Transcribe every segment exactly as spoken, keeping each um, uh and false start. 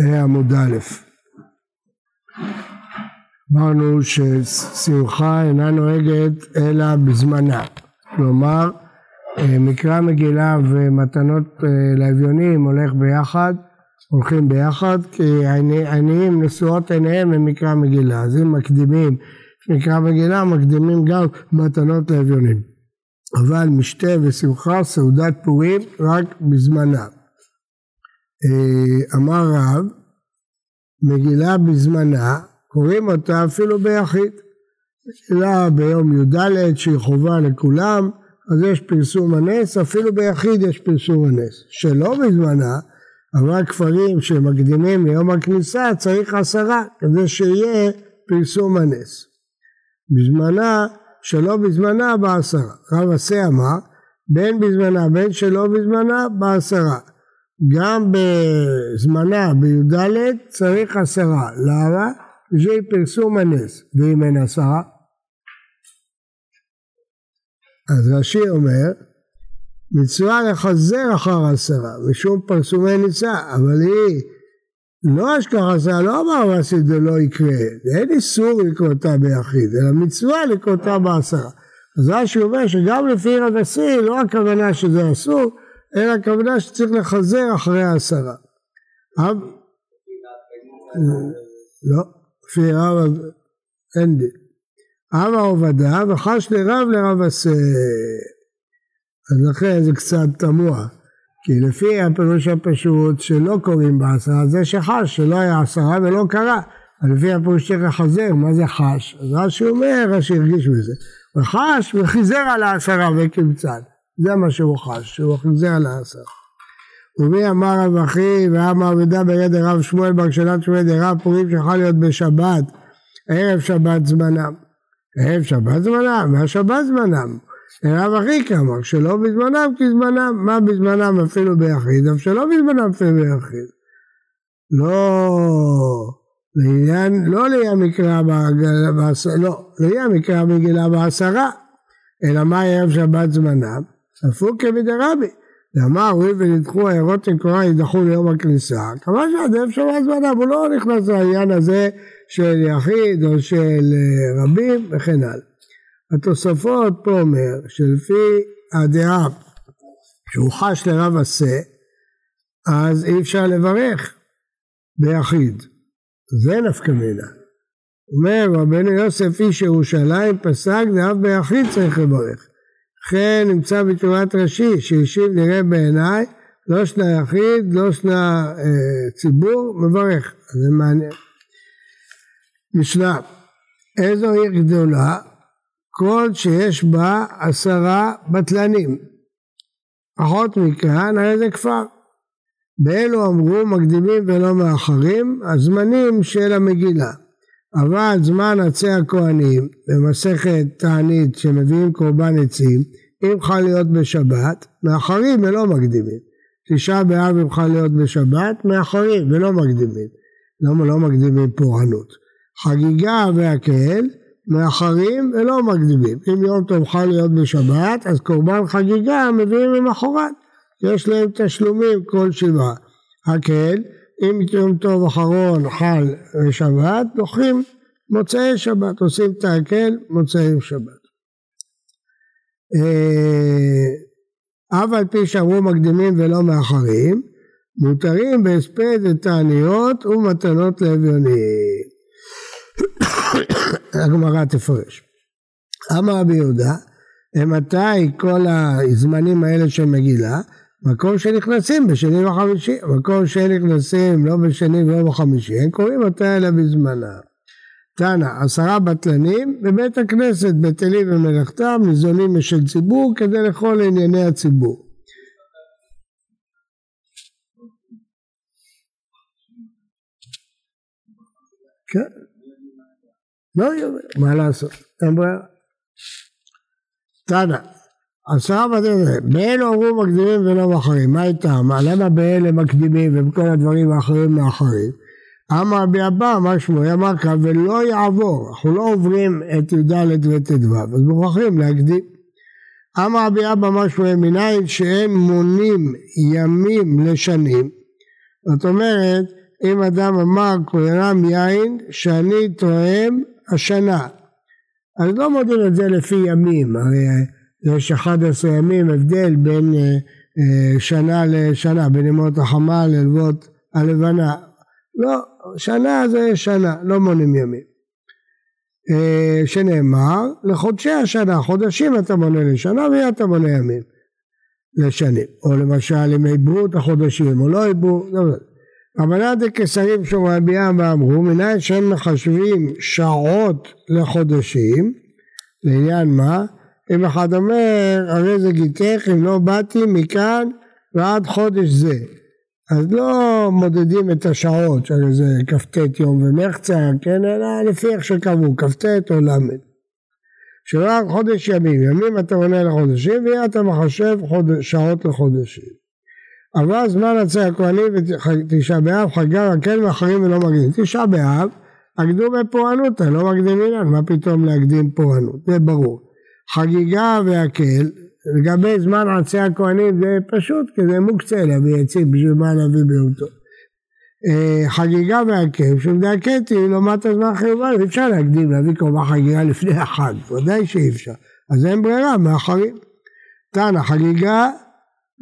עמוד א'. אמרנו ששמחה אינה נוהגת אלא בזמנה, כלומר מקרא מגילה ומתנות לאביונים הולך ביחד, הולכים ביחד, כי העניים נשואות עיניהם במקרא מגילה, אז אם מקדימים מקרא מגילה מקדימים גם מתנות לאביונים, אבל משתה ושמחה סעודת פורים רק בזמנה. אמר רב, מגילה בזמנה קוראים אותה אפילו ביחיד, מגילה ביום י"ד שהיא חובה לכולם, אז יש פרסום הנס, אפילו ביחיד יש פרסום הנס. שלא בזמנה, אבל כפרים שמקדימים ליום הכניסה צריך עשרה, כדי שיהיה פרסום הנס. בזמנה, שלא בזמנה, בעשרה. רב עשה אמר, בין בזמנה, בין שלא בזמנה, בעשרה. גם בזמנה, בי"ד, צריך עשרה. למה? בשביל פרסום הנס. ואם אין עשרה? אז רש"י אומר, מצווה לחזר אחר עשרה, משום פרסומי ניסה, אבל היא לא אשכח עשרה, לא אמר ועשית זה לא יקרה, אין איסור לקרותה ביחיד, אלא מצווה לקרותה בעשרה. אז רש"י אומר שגם לפי הנשיא, לא הכוונה שזה אסור, אלא הכוונה שצריך לחזר אחרי העשרה. אב? לא, לפי רב אין דין. אבא עובדה וחש לרב לרב עשה, אז לכן זה קצת תמוה, כי לפי הפירוש הפשוט שלא קוראים בעשרה, זה שחש, שלא היה עשרה ולא קרה, אבל לפי הפירוש שחזר, מה זה חש? אז רש"י אומר, רש"י הרגיש בזה, וחש וחיזר על העשרה וקמצן, זה מה שהוא חש, שהוא חיזר על העשרה. ומי אמר רב אחי ואמר עובדה בידי רב שמואל בר שלום שמואל דרב פורים שיכול להיות בשבת, ערב שבת זמנם. ערב שבת זמנם, והשבת זמנם. רב אחי כמה, שלא בזמנם, כי זמנם, מה בזמנם אפילו ביחיד, אבל שלא בזמנם אפילו ביחיד. לא, לעניין, לא ליהיה מקרא בעשרה, לא, ליהיה מקרא מגילה בעשרה, אלא מה ערב שבת זמנם, הפוך כבדרבי. ואמר, הואיל ונדחו הערות לקורא, ידחו ליום הכניסה, כמה שערב שבת זמנם, הוא לא נכנס לעניין הזה, של יחיד או של רבים וכן הלאה. התוספות פה אומר שלפי הדעה שהוא חש לרב עשה, אז אי אפשר לברך ביחיד. זה נפקא מינה. אומר רבנו יוסף איש ירושלים פסק דאף ביחיד צריך לברך. לכן נמצא בתורת רש"י שהשיב נראה בעיניי, לא שנה יחיד, לא שנה אה, ציבור, מברך. זה מעניין. משנה, איזו עיר גדולה, כל שיש בה עשרה בטלנים, פחות מכאן, הרי זה כפר. באלו אמרו מקדימים ולא מאחרים, הזמנים של המגילה. אבל זמן עצי הכהנים, במסכת תענית שמביאים קורבן עצים, אם חל להיות בשבת, מאחרים ולא מקדימים. תשעה באב אם חל להיות בשבת, מאחרים ולא מקדימים. למה לא מקדימים פורענות? חגיגה והקהל, מאחרים ולא מקדימים. אם יום טוב חל להיות בשבת, אז קורבן חגיגה מביאים למחרת. יש להם תשלומים כל שבעה. הקהל, אם יום טוב אחרון חל בשבת, לוקחים מוצאי שבת, עושים את ההקהל, מוצאי שבת. אף על פי שאמרו מקדימים ולא מאחרים, מותרים בהספד ותעניות ומתנות לאביונים. הגמרא תפרש. אמר רבי יהודה, מתי כל הזמנים האלה של מגילה? מקום שנכנסים בשני וחמישי, מקום שנכנסים לא בשני ולא בחמישי, הם קוראים אותה אלא בזמנה. תנא, עשרה בטלנים בבית הכנסת, בטלים ומלאכתם, ניזונים משל ציבור כדי לכל ענייני הציבור. כן. לא יאמר, מה לעשות? אין ברירה. תנא, עשרה בטלנים, באלו אמרו מקדימים ולא מאחרים, מה איתם? למה באלה מקדימים ובכל הדברים האחרים מאחרים? אמר רבי אבא, מה שמואל, אמר כאן, ולא יעבור, אנחנו לא עוברים את י"ד ואת ט"ו, אז מוכרחים להקדים. אמר רבי אבא, מה שמואל, מניין שהם מונים ימים לשנים, זאת אומרת, אם אדם אמר קוררה מיין שאני תואם השנה, אז לא מודדים את זה לפי ימים, הרי יש אחד עשר ימים הבדל בין שנה לשנה, בין ימות החמה ללבות הלבנה, לא, שנה זה שנה, לא מונים ימים. שנאמר לחודשי השנה, חודשים אתה מונה לשנה ואתה מונה ימים לשנים, או למשל אם עברו את החודשים או לא עברו. אבל עד הקיסרים שומעים בים ואמרו מניין שהם מחשבים שעות לחודשים, לעניין מה? אם אחד אומר הרי זה גיתך אם לא באתי מכאן ועד חודש זה, אז לא מודדים את השעות, שזה זה כפתת יום ומחצה, כן, אלא לפי איך שקבעו, כפתת או למד. שרק חודש ימים, ימים אתה עונה לחודשים, ואתה מחשב חודש, שעות לחודשים. אבל זמן הצי הכהנים ותשעה באב, חגר הקל ואחרים ולא מקדימים. תשעה באב, הקדום בפורענות, לא מקדימים, מה פתאום להקדים פורענות, זה ברור. חגיגה והקל, לגבי זמן עצי הכהנים זה פשוט, כי זה מוקצה להביא עצים בשביל מה להביא באותו. חגיגה והקב, שבדקתי לעומת הזמן חיובה, אי אפשר להקדים להביא קרובה חגיגה לפני החג, ודאי שאי אפשר, אז אין ברירה מאחרים. תנא חגיגה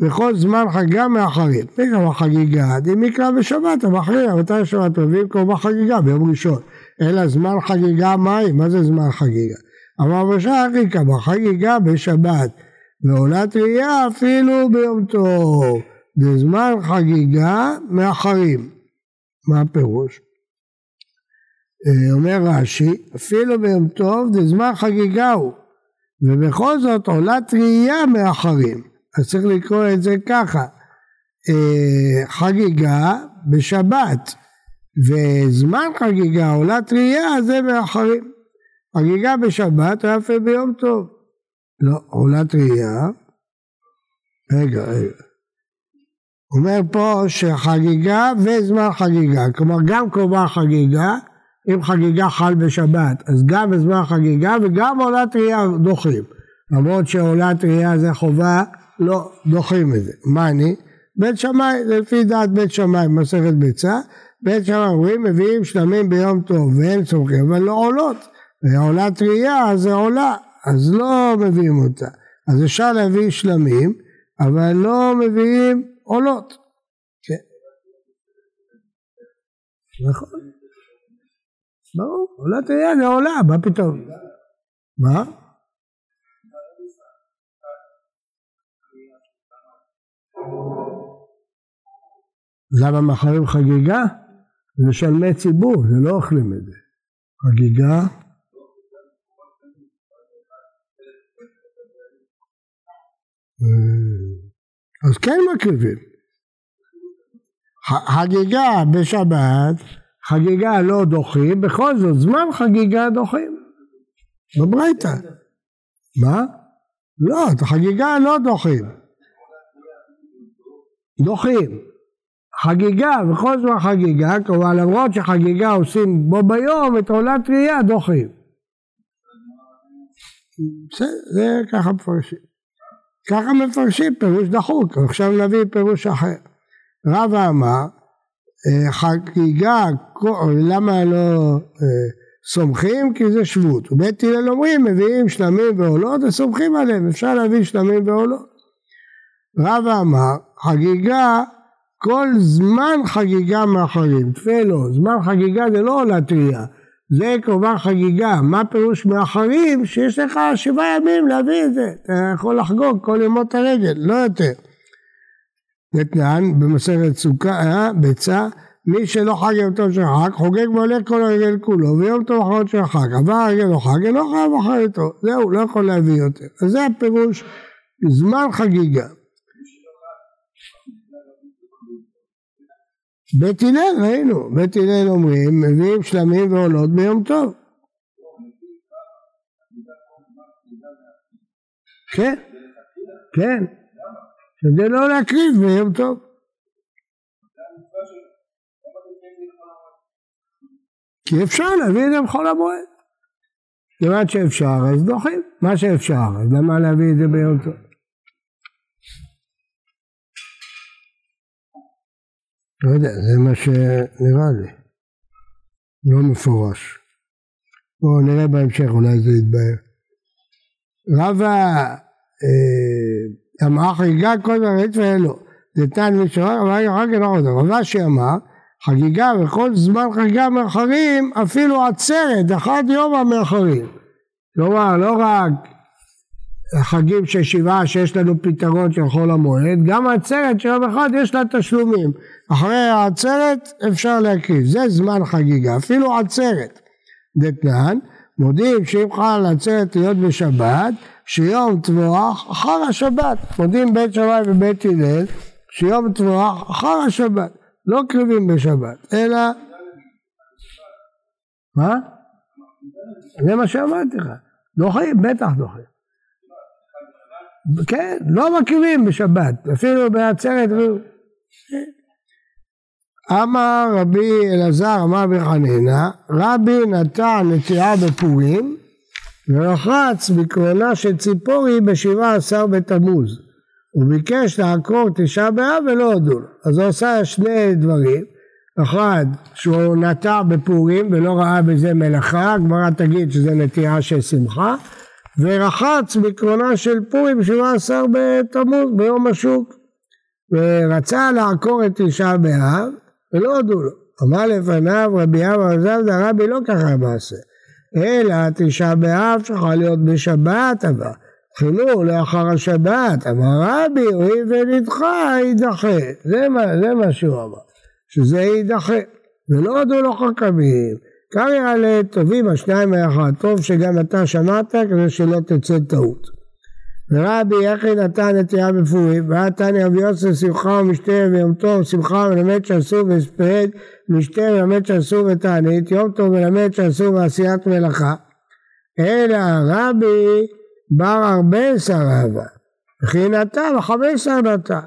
וכל זמן חגיגה מאחרים, מקרא חגיגה, דמקרא בשבת, המאחרים, מתי השבת מביאים קרובה חגיגה ביום ראשון, אלא זמן חגיגה מים, מה זה זמן חגיגה? אבל בשעה חגיגה, בחגיגה בשבת, ועונת ראייה אפילו ביום טוב, בזמן חגיגה מאחרים. מה הפירוש? אומר רש"י, אפילו ביום טוב בזמן חגיגה הוא, ובכל זאת עונת ראייה מאחרים. אז צריך לקרוא את זה ככה, חגיגה בשבת, וזמן חגיגה עונת ראייה זה מאחרים. חגיגה בשבת היה אפילו ביום טוב. לא, עולת ראייה, רגע, רגע, אומר פה שחגיגה וזמן חגיגה, כלומר גם קרובה חגיגה, אם חגיגה חל בשבת, אז גם בזמן חגיגה וגם עולת ראייה דוחים, למרות שעולת ראייה זה חובה, לא דוחים את זה. מה אני? בית שמאי, לפי דעת בית שמאי, מסכת ביצה, בית שמאי אומרים, מביאים שלמים ביום טוב, והם צומחים, אבל לא עולות, ועולת ראייה זה עולה, אז לא מביאים אותה. אז אפשר להביא שלמים, אבל לא מביאים עולות. כן. נכון. ברור, עולת ראייה זה עולה, מה פתאום? מה? למה מחרים חגיגה? זה שלמי ציבור, זה לא אוכלים את זה. חגיגה... אז כן מקריבים. חגיגה בשבת, חגיגה לא דוחים, בכל זאת זמן חגיגה דוחים. בברייתא. מה? לא, חגיגה לא דוחים. דוחים. חגיגה, בכל זמן חגיגה, כלומר למרות שחגיגה עושים בו ביום, את עולת ראייה דוחים. זה ככה מפרשים. ככה מפרשים פירוש דחוק, עכשיו נביא פירוש אחר. רבא אמר, חגיגה, למה לא סומכים? כי זה שבות. ובית הלל אומרים, מביאים שלמים ועולות וסומכים עליהם, אפשר להביא שלמים ועולות. רבא אמר, חגיגה, כל זמן חגיגה מאחרים, תפלו, זמן חגיגה זה לא עולת ראייה, זה קרובה חגיגה. מה פירוש מאחרים? שיש לך שבעה ימים להביא את זה, אתה יכול לחגוג כל ימות הרגל, לא יותר. נתנן במסכת סוכה, ביצה, מי שלא חג יום טוב של חג, חוגג ועולה כל הרגל כולו, ויום טוב אחרון של חג, עבר הרגל לא חג, לא חייב אחר איתו, זהו, לא יכול להביא יותר. אז זה הפירוש, זמן חגיגה. בית הלל ראינו, בית הלל אומרים, מביאים שלמים ועולות ביום טוב. כן, כן, כדי לא להקריב ביום טוב. כי אפשר להביא את זה בכל המועד. כמעט שאפשר, אז דוחים, מה שאפשר, אז למה להביא את זה ביום טוב? לא יודע, זה מה שנראה לי. לא מפורש. בואו נראה בהמשך, אולי זה יתבהר. רבה אמר חגיגה כל הרית ואלו. זה טען משורר, אבל היה חגיגה לא חוזר. רבה שאמר, חגיגה וכל זמן חגיגה מאחרים, אפילו עצרת, אחד יום המאחרים. כלומר, לא רק החגים של שבעה שיש לנו פתרון של חול המועד, גם העצרת של יום אחד יש לה תשלומים. אחרי העצרת אפשר להקריב, זה זמן חגיגה, אפילו עצרת. דתנן, מודיעים שאם חל עצרת להיות בשבת, שיום תבורך אחר השבת. מודיעים בית שמאי ובית הלל, שיום תבורך אחר השבת. לא קריבים בשבת, אלא... מה? זה מה שאמרתי לך. דוחים, בטח דוחים. כן, לא מקריבים בשבת, אפילו בעצרת. אמר רבי אלעזר, אמר בחנינה, רבי נתן נטיעה בפורים, ורחץ בקרונה של ציפורי בשבעה עשר בתמוז. הוא ביקש לעקור תשעה באב ולא הודו לו. אז הוא עושה שני דברים. אחד, שהוא נטע בפורים ולא ראה בזה מלאכה, גמרא תגיד שזה נטיעה של שמחה, ורחץ בקרונה של פורים שבעה עשר בתמוז ביום השוק, ורצה לעקור את תשעה באב ולא הודו לו. אמר לפניו רבי אבא זלדה, רבי לא ככה מעשה, אלא תשעה באב שחל להיות בשבת הבא. חילו לאחר השבת, אמר רבי, הואיל ונדחה, יידחה. זה מה, זה מה שהוא אמר, שזה יידחה. ולא הודו לו חכמים. קרי עלי טובים, השניים האחד, טוב שגם אתה שמעת, כדי שלא תצא טעות. ורבי יחי נתן נטיעה בפורים, ועתני אבי יוסף שמחה ומשתה ויום טוב, שמחה ולמד שעשו והספד, משתה ולמד שעשו ותענית, יום טוב ולמד שעשו ועשיית מלאכה. אלא רבי, בר ארבע עשר אבא, וכי נטע וחמש עשר נטע.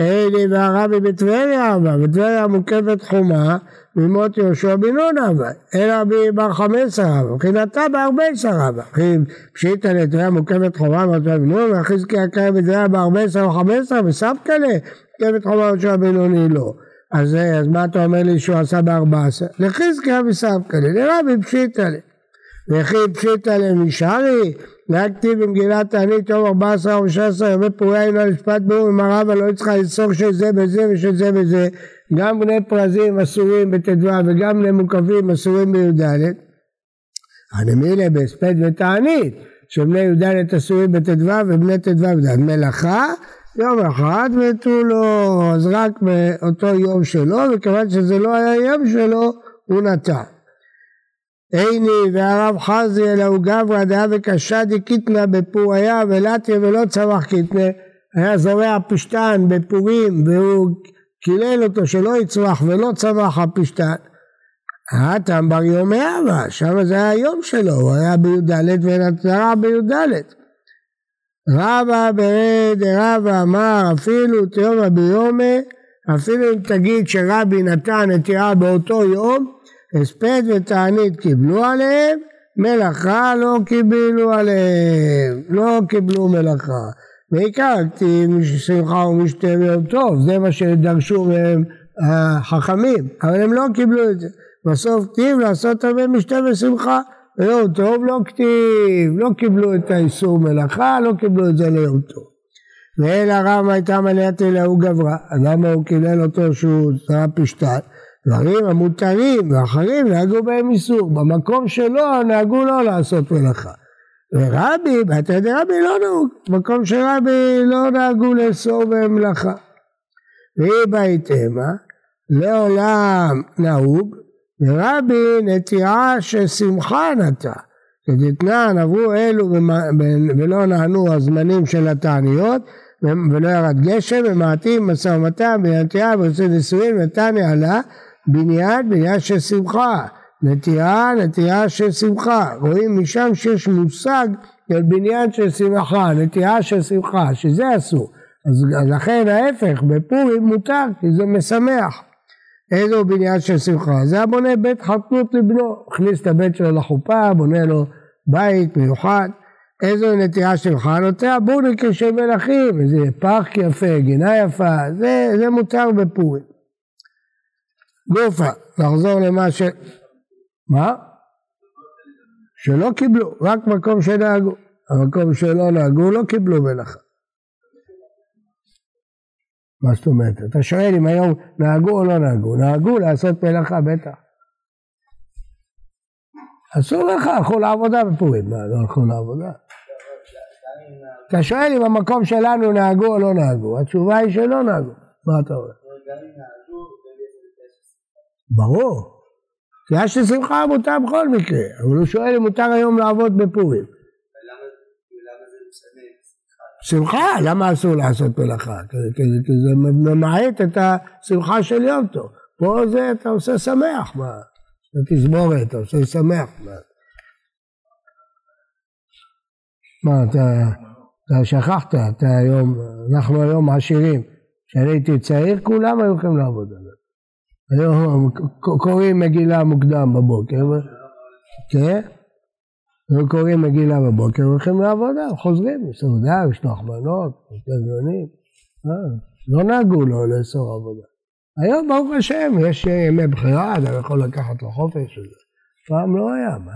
אלי והרבי בטבריה אבא, בטבריה מוקפת חומה, ממות יהושע בן נון אבא, אלא בר חמש עשר אבא, וכי נטע בארבע עשר אבא, וכי פשיטה לטבריה מוקפת חומה, יהושע בן נון, וחזקיה קיים בטבריה בארבע עשר וחמש עשר, וסבתא לה, מוקפת חומה יהושע בן נון היא לא. אז מה אתה אומר לי שהוא עשה בארבע עשר? לחזקיה וסבתא לה, לרבי פשיטה לה. וכי פשיטה לה נשארי, להכתיב במגילת תענית יום ארבע עשרה או שש עשרה ימי פוריה אינו לשפט ברור עם הרב ולא יצחה לסוג של זה בזה ושל זה בזה, גם בני פרזים אסורים בתדווה וגם בני מוקבים אסורים בי"ד, הנמילה בהספד ותענית שבני י"ד אסורים בתדווה ובני תדווה בי"ד, מלאכה יום אחד ותו לו, אז רק באותו יום שלו, וכיוון שזה לא היה יום שלו הוא נטע. איני והרב חזי אלא הוא גברא דעה וקשדי קיטנה בפוריה ולטיה ולא צמח קיטנה, היה זורע פשטן בפורים והוא קילל אותו שלא יצמח ולא צמח הפשטן. הטעם בר יומי אבא, שם זה היה היום שלו, הוא היה בי"ד ונטע בי"ד. רבא ברד רבא אמר אפילו תיומא ביומי, אפילו אם תגיד שרבי נתן נטיעה באותו יום, הספד ותענית קיבלו עליהם, מלאכה לא קיבלו עליהם, לא קיבלו מלאכה. בעיקר כתיב שמחה ומשתה ויום טוב, זה מה שדרשו מהם החכמים, אבל הם לא קיבלו את זה. בסוף כתיב לעשות הרבה משתה ושמחה, ויום טוב לא כתיב, לא קיבלו את האיסור מלאכה, לא קיבלו את זה ליום טוב. ואל הרם הייתה מניעת אלה הוא גברה, למה הוא קילל אותו שהוא זרע פשטן? דברים המותרים ואחרים נהגו בהם איסור, במקום שלו נהגו לא לעשות מלאכה. ורבי, אתה יודע, רבי לא נהוג, במקום שרבי לא נהגו לאסור במלאכה. והיא בהתאמה, לעולם נהוג, ורבי נטיעה ששמחה נטע. כדתנן עברו אלו ולא נענו הזמנים של התעניות, ולא ירד גשם, ומעטים משא ומתן, בנטיעה ועושה נישואין, ותניא עלה, בניין, בניין של שמחה, נטיעה, נטיעה של שמחה, רואים משם שיש מושג של בניין של שמחה, נטיעה של שמחה, שזה אסור, אז לכן ההפך, בפורים מותר, כי זה משמח. איזו בניין של שמחה? זה הבונה בית חתנות לבנו, הכניס את הבית שלו לחופה, בונה לו בית מיוחד, איזו נטיעה שלך? נוטע בורקה של מלכים, איזה פח יפה, גינה יפה, זה, זה מותר בפורים. גופה, נחזור למה ש... מה? שלא קיבלו, רק מקום שנהגו. המקום שלא נהגו לא קיבלו מלאכה. מה זאת אומרת? אתה שואל אם היום נהגו או לא נהגו. נהגו לעשות מלאכה בטח. אסור לך, הלכו לעבודה בפורים. לא הלכו לעבודה. אתה שואל אם המקום שלנו נהגו או לא נהגו. התשובה היא שלא נהגו. מה אתה אומר? ברור. כי יש לשמחה מותר בכל מקרה. אבל הוא שואל אם מותר היום לעבוד בפורים. שמחה, למה אסור לעשות מלאכה? כי זה ממעט את השמחה של יום טוב. פה זה אתה עושה שמח, מה? אתה תזמורת, אתה עושה שמח, מה? מה, אתה, אתה שכחת, אתה היום, אנחנו היום עשירים. כשהייתי צעיר, כולם היו יכולים לעבוד עליו. היום קוראים מגילה מוקדם בבוקר, כן? הם קוראים מגילה בבוקר, הולכים לעבודה, חוזרים, סעודה, משלוח מנות, גדלונים, לא נהגו לו לאסור עבודה. היום ברוך השם, יש ימי בחירה, אתה יכול לקחת לו חופש וזה. פעם לא היה, מה?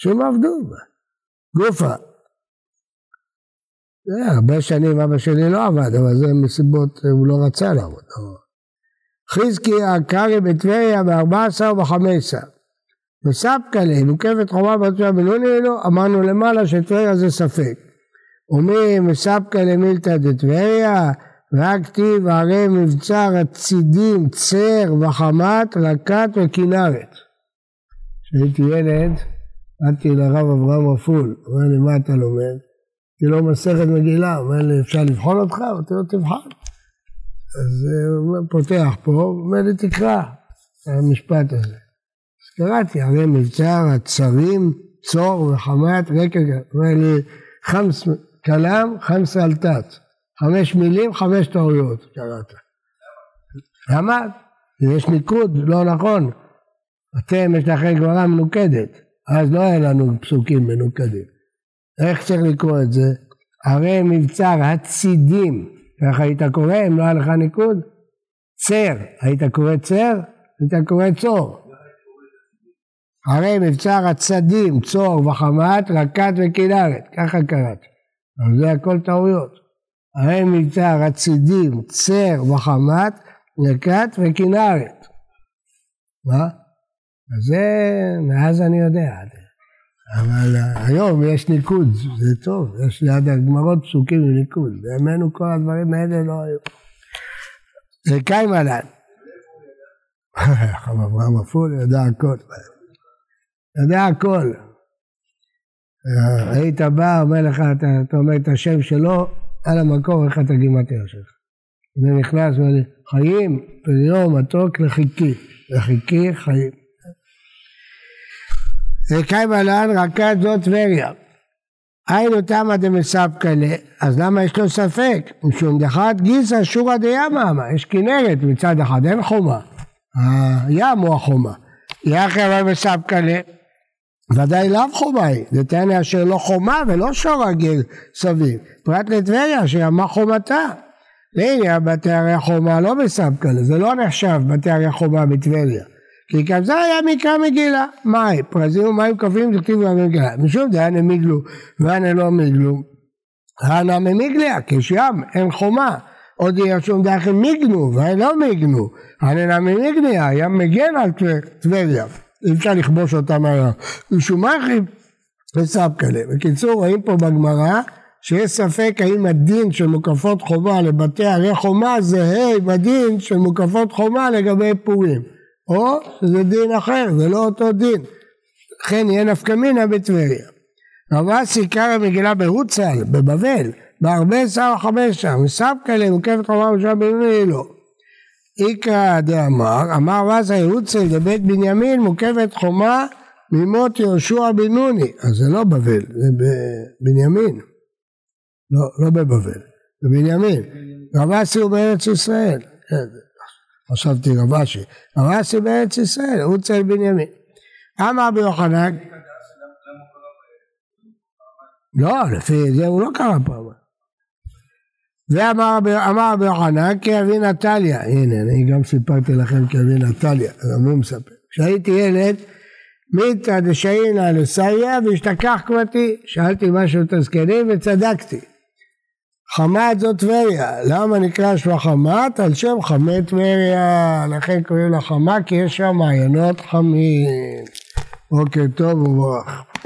שום עבדו, מה? גופה. הרבה שנים אבא שלי לא עבד, אבל זה מסיבות, הוא לא רצה לעבוד. חזקי הקרי בטבריה ב-ארבע עשרה וב-חמש עשרה. וספקה לי, נוקפת חומה בטבריה בלוני אלו, אמרנו למעלה שטבריה זה ספק. אומרים, וספקה למילתא דטבריה, והכתיב הרי מבצר הצידים, צר וחמת, רקת וכנרת. כשהייתי ילד, באתי לרב אברהם רפול, אומר לי, מה אתה לומד? כי לא מסכת מגילה, אומר לי, אפשר לבחון אותך? אתה לא תבחן. אז הוא פותח פה, אומר לי, תקרא המשפט הזה. אז קראתי, הרי מבצר הצרים, צור וחמת, רקת, אומר לי, חמס קלם, חמס אלטת. חמש מילים, חמש טעויות, קראת. למה? יש ניקוד, לא נכון. אתם, יש לכם גמרא מנוקדת, אז לא היה לנו פסוקים מנוקדים. איך צריך לקרוא את זה? הרי מבצר הצידים, איך היית קורא, אם לא היה לך ניקוד? צר, היית קורא צר? היית קורא צור. הרי מבצר הצדים, צור וחמת, רקת וכנרת, ככה קראת. אבל זה הכל טעויות. הרי מבצר הצידים, צר וחמת, נקת וכנרת. מה? אז זה, מאז אני יודע. אבל היום יש ניקוד, זה טוב. יש ליד הגמרות פסוקים וניקוד. בימינו כל הדברים האלה לא היו. זה קיימה להם. חבר אברהם אפול ידע הכל. ידע הכל. היית בא, אומר לך, אתה אומר את השם שלו, על המקור, איך אתה גימת ירשך? אני נכנס ואני, חיים, פריום, מתוק, לחיקי. לחיקי, חיים. רקאי בלען, רקת זאת טבריה. היינו תמה דמספקה לה, אז למה יש לו ספק? משום דחת גיסא שורא דימה, יש כנרת מצד אחד, אין חומה. הים הוא החומה. יחי אבל מספקה לה. ודאי לאו חומה היא, זה טענה אשר לא חומה ולא שור הגל סביב, פרט לטבריה שימה חומתה. והנה, בתארי החומה לא מספקה לה, זה לא נחשב בתארי החומה בטבריה. כי גם זה היה מקרא מגילה, מים, פרזים ומים קפים וכתיבו במגילה. משום דהנה מיגלו, והנה לא מיגלו, הנה ממיגליה, כי שם אין חומה. עוד ישום דהכם מיגנו, והנה לא מיגנו, הנה ממיגליה, היה מגן על טבריה. אי אפשר לכבוש אותם מהיום. משומחים וספקה להם. בקיצור, רואים פה בגמרא, שיש ספק האם הדין של מוקפות חומה לבתי הרי חומה, זהה עם הדין של מוקפות חומה לגבי פורים. או שזה דין אחר, זה לא אותו דין. לכן יהיה נפקא מינה בטבריה. רבה סיכרא מגילה ברוצל, בבבל, בהרבה עשרה וחמש שם, וספקה להם, מוקפת חומה ושם בלבי לא. איקרא דאמר, אמר רבא ירוצל לבית בנימין מוקפת חומה ממות יהושע בן נוני. אז זה לא בבל, זה בבנימין. לא, לא בבבל, זה בנימין. רבא הוא בארץ ישראל. חשבתי רבא שי. רבא הוא בארץ ישראל, ירוצל בנימין. אמר רבי יוחנן. לא, לפי זה הוא לא קרא פעם. זה אמר ברחנה כאבי נטליה, הנה אני גם סיפרתי לכם כאבי נטליה, גם הוא מספר, כשהייתי ילד מיתא דשאינא לסייע והשתכח קמתי, שאלתי משהו תזכני וצדקתי, חמת זו טבריה, למה נקרא שמה חמת? על שם חמי טבריה, לכן קוראים לה חמה כי יש שם מעיינות חמים. אוקיי, טוב וברך.